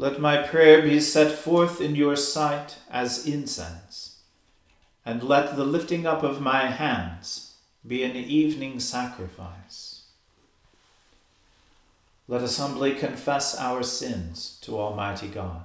Let my prayer be set forth in your sight as incense, and let the lifting up of my hands be an evening sacrifice. Let us humbly confess our sins to Almighty God.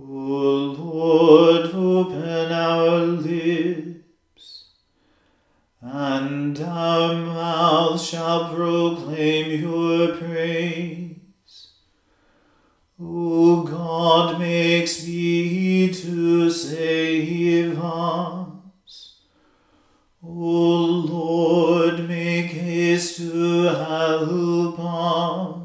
O Lord, open our lips, and our mouth shall proclaim your praise. O God, make speed to save us. O Lord, make haste to help us.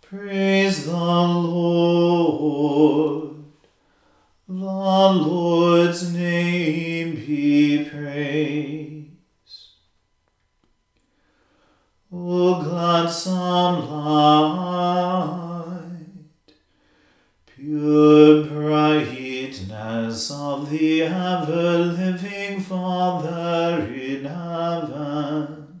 Praise the Lord. The Lord's name be praised. O gladsome light, pure brightness of the ever-living Father in heaven,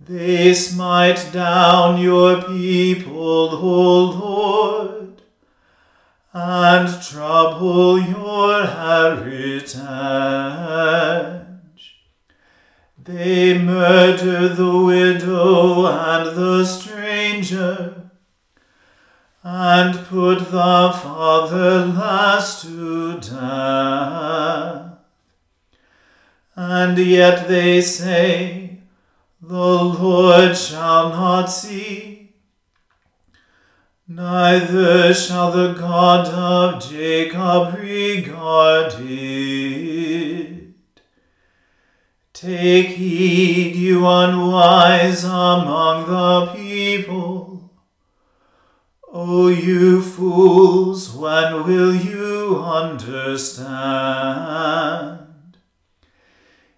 They smite down your people, O Lord, and trouble your heritage. They murder the widow and the stranger, and put the fatherless to death. And yet they say, the Lord shall not see, neither shall the God of Jacob regard it. Take heed, you unwise among the people. O you fools, when will you understand?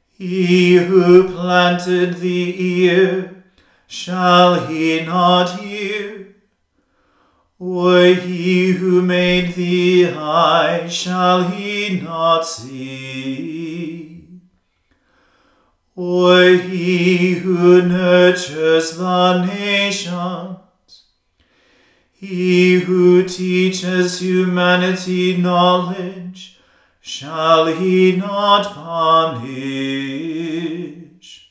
He who planted the ear, shall he not hear? Or he who made the eye, shall he not see? Or he who nurtures the nations, he who teaches humanity knowledge, shall he not punish?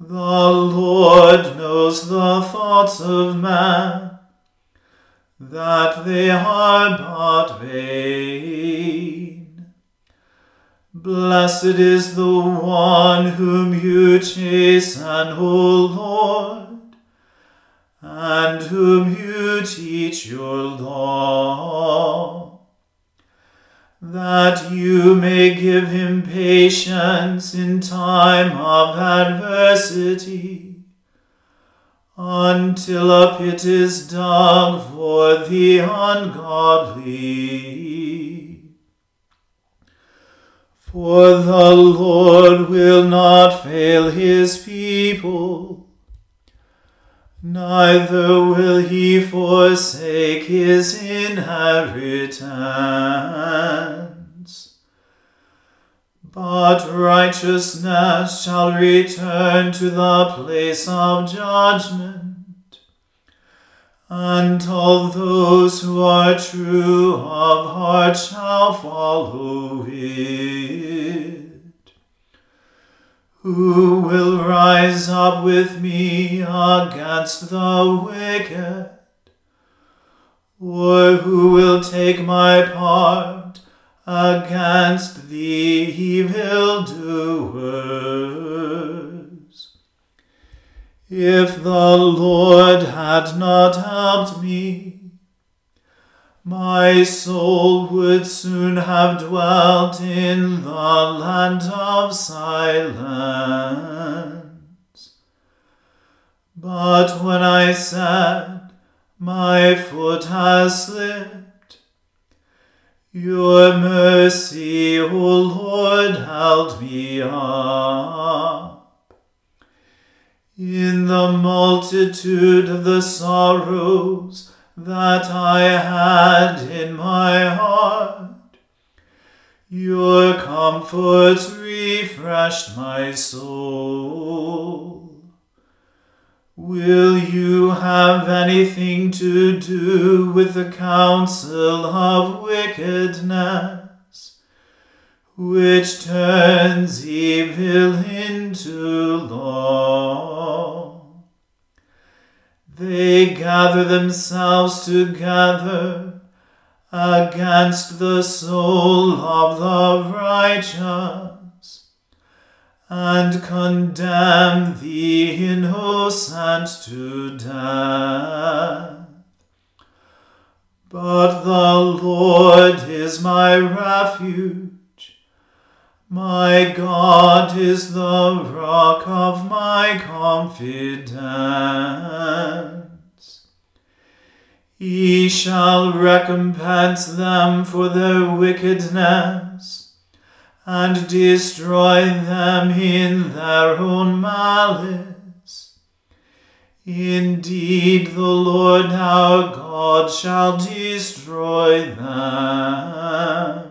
The Lord knows the thoughts of man, that they are but vain. Blessed is the one whom you chasten, O Lord, and whom you teach your law, that you may give him patience in time of adversity, until a pit is dug for the ungodly. For the Lord will not fail his people, neither will he forsake his inheritance. But righteousness shall return to the place of judgment, and all those who are true of heart shall follow it. Who will rise up with me against the wicked? Or who will take my part against the evildoers? If the Lord had not helped me, my soul would soon have dwelt in the land of silence. But when I said, my foot has slipped, your mercy, O Lord, held me up. In the multitude of the sorrows that I had in my heart, your comforts refreshed my soul. Will you have anything to do with the counsel of wickedness, which turns evil into law? They gather themselves together against the soul of the righteous, and condemn the innocent to death. But the Lord is my refuge, My God is the rock of my confidence. He shall recompense them for their wickedness, and destroy them in their own malice. Indeed, the Lord our God shall destroy them.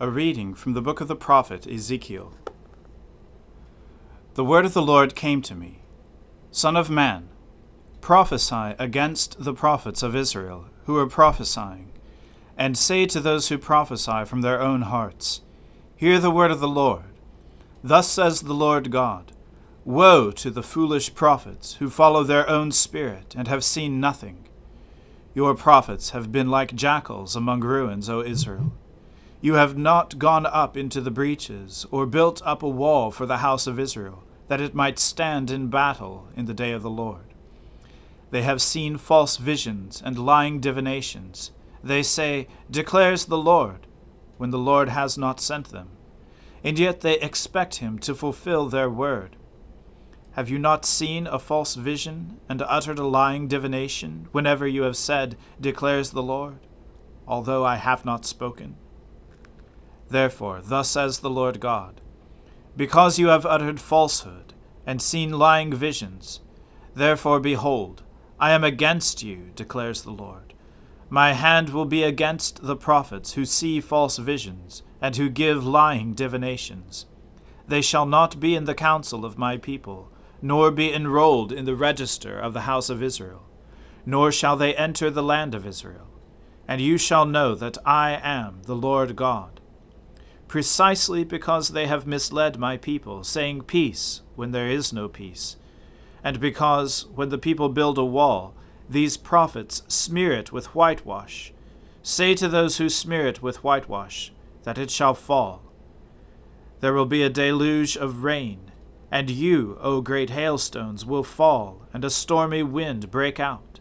A reading from the book of the prophet Ezekiel. The word of the Lord came to me, Son of man, prophesy against the prophets of Israel who are prophesying, and say to those who prophesy from their own hearts, Hear the word of the Lord. Thus says the Lord God, Woe to the foolish prophets who follow their own spirit and have seen nothing. Your prophets have been like jackals among ruins, O Israel. You have not gone up into the breaches, or built up a wall for the house of Israel, that it might stand in battle in the day of the Lord. They have seen false visions and lying divinations. They say, Declares the Lord, when the Lord has not sent them. And yet they expect him to fulfill their word. Have you not seen a false vision and uttered a lying divination, whenever you have said, Declares the Lord, although I have not spoken? Therefore, thus says the Lord God, Because you have uttered falsehood, and seen lying visions, therefore behold, I am against you, declares the Lord. My hand will be against the prophets who see false visions, and who give lying divinations. They shall not be in the council of my people, nor be enrolled in the register of the house of Israel, nor shall they enter the land of Israel. And you shall know that I am the Lord God. Precisely because they have misled my people, saying peace when there is no peace, and because when the people build a wall, these prophets smear it with whitewash. Say to those who smear it with whitewash, that it shall fall. There will be a deluge of rain, and you, O great hailstones, will fall, and a stormy wind break out.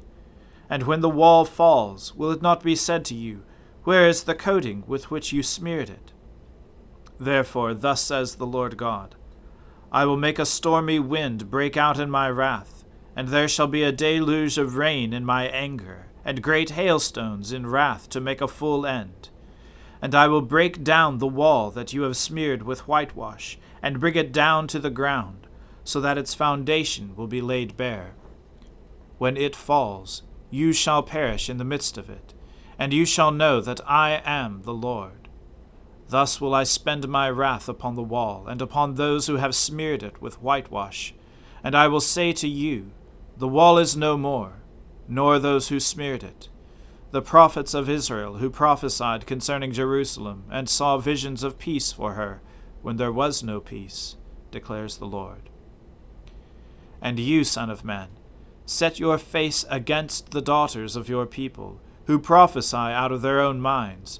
And when the wall falls, will it not be said to you, Where is the coating with which you smeared it? Therefore, thus says the Lord God, I will make a stormy wind break out in my wrath, and there shall be a deluge of rain in my anger, and great hailstones in wrath to make a full end. And I will break down the wall that you have smeared with whitewash, and bring it down to the ground, so that its foundation will be laid bare. When it falls, you shall perish in the midst of it, and you shall know that I am the Lord. Thus will I spend my wrath upon the wall, and upon those who have smeared it with whitewash. And I will say to you, The wall is no more, nor those who smeared it. The prophets of Israel who prophesied concerning Jerusalem, and saw visions of peace for her, when there was no peace, declares the Lord. And you, Son of man, set your face against the daughters of your people, who prophesy out of their own minds.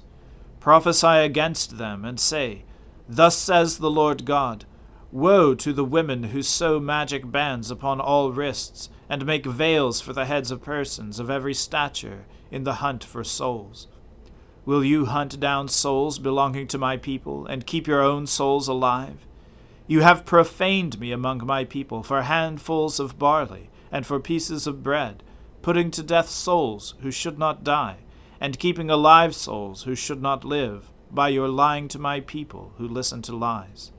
Prophesy against them, and say, Thus says the Lord God, Woe to the women who sew magic bands upon all wrists, and make veils for the heads of persons of every stature in the hunt for souls. Will you hunt down souls belonging to my people, and keep your own souls alive? You have profaned me among my people for handfuls of barley, and for pieces of bread, putting to death souls who should not die, and keeping alive souls who should not live, by your lying to my people who listen to lies.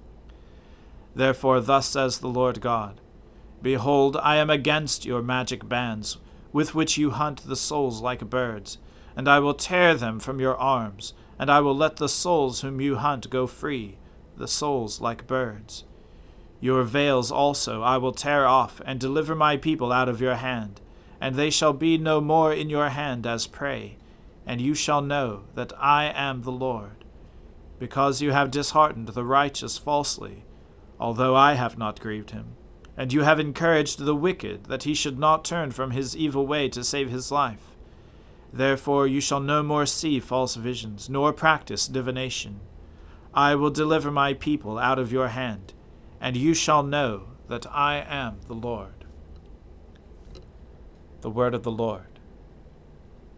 Therefore thus says the Lord God, Behold, I am against your magic bands, with which you hunt the souls like birds, and I will tear them from your arms, and I will let the souls whom you hunt go free, the souls like birds. Your veils also I will tear off, and deliver my people out of your hand, and they shall be no more in your hand as prey. and you shall know that I am the Lord, because you have disheartened the righteous falsely, although I have not grieved him, and you have encouraged the wicked that he should not turn from his evil way to save his life. Therefore you shall no more see false visions, nor practice divination. I will deliver my people out of your hand, and you shall know that I am the Lord." The word of the Lord.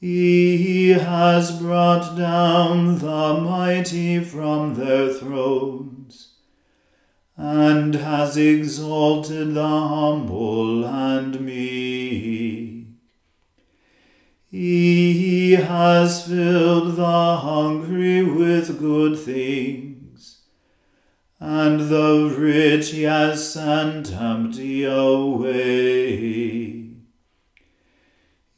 He has brought down the mighty from their thrones, and has exalted the humble and meek. He has filled the hungry with good things, and the rich he has sent empty away.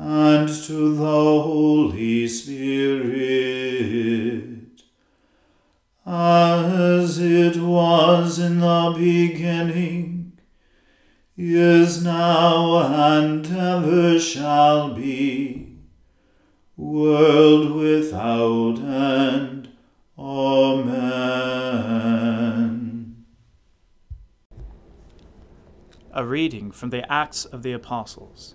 and to the Holy Spirit, as it was in the beginning, is now, and ever shall be, world without end. Amen. A reading from the Acts of the Apostles.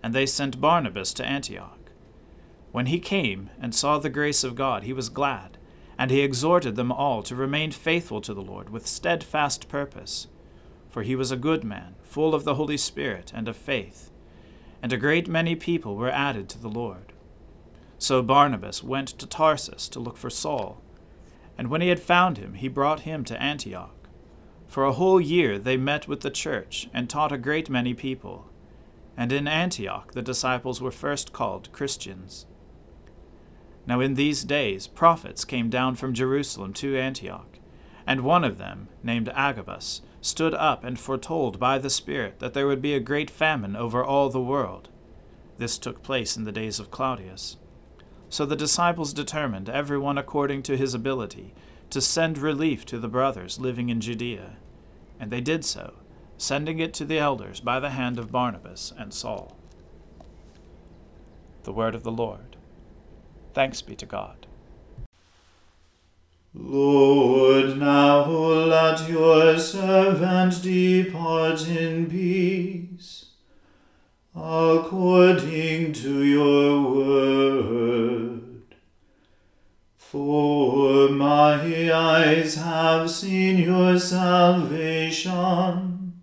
and they sent Barnabas to Antioch. When he came and saw the grace of God, he was glad, and he exhorted them all to remain faithful to the Lord with steadfast purpose. For he was a good man, full of the Holy Spirit and of faith, and a great many people were added to the Lord. So Barnabas went to Tarsus to look for Saul, and when he had found him, he brought him to Antioch. For a whole year they met with the church and taught a great many people, and in Antioch the disciples were first called Christians. Now in these days prophets came down from Jerusalem to Antioch, and one of them, named Agabus, stood up and foretold by the Spirit that there would be a great famine over all the world. This took place in the days of Claudius. So the disciples determined, every one according to his ability, to send relief to the brothers living in Judea. And they did so, sending it to the elders by the hand of Barnabas and Saul. The word of the Lord. Thanks be to God. Lord, now let your servant depart in peace, according to your word. For my eyes have seen your salvation,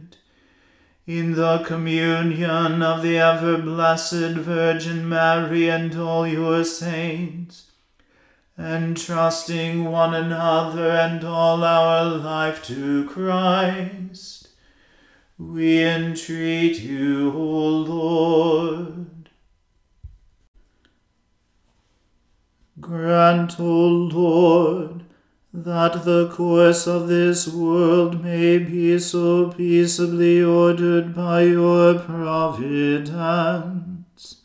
in the communion of the ever-blessed Virgin Mary and all your saints, entrusting one another and all our life to Christ, we entreat you, O Lord. Grant, O Lord, that the course of this world may be so peaceably ordered by your providence,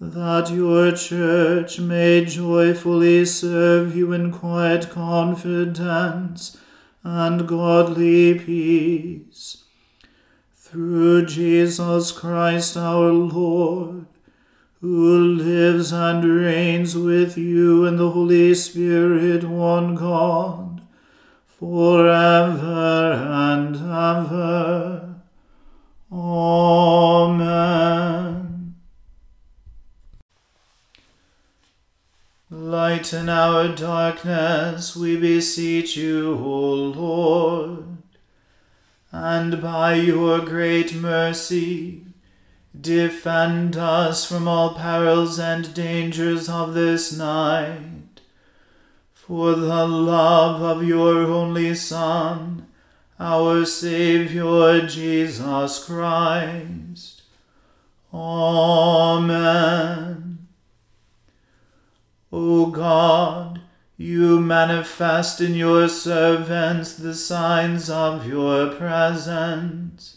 that your church may joyfully serve you in quiet confidence and godly peace, through Jesus Christ our Lord, who lives and reigns with you in the Holy Spirit, one God, forever and ever. Amen. Lighten our darkness, we beseech you, O Lord, and by your great mercy defend us from all perils and dangers of this night. For the love of your only Son, our Saviour Jesus Christ. Amen. O God, you manifest in your servants the signs of your presence.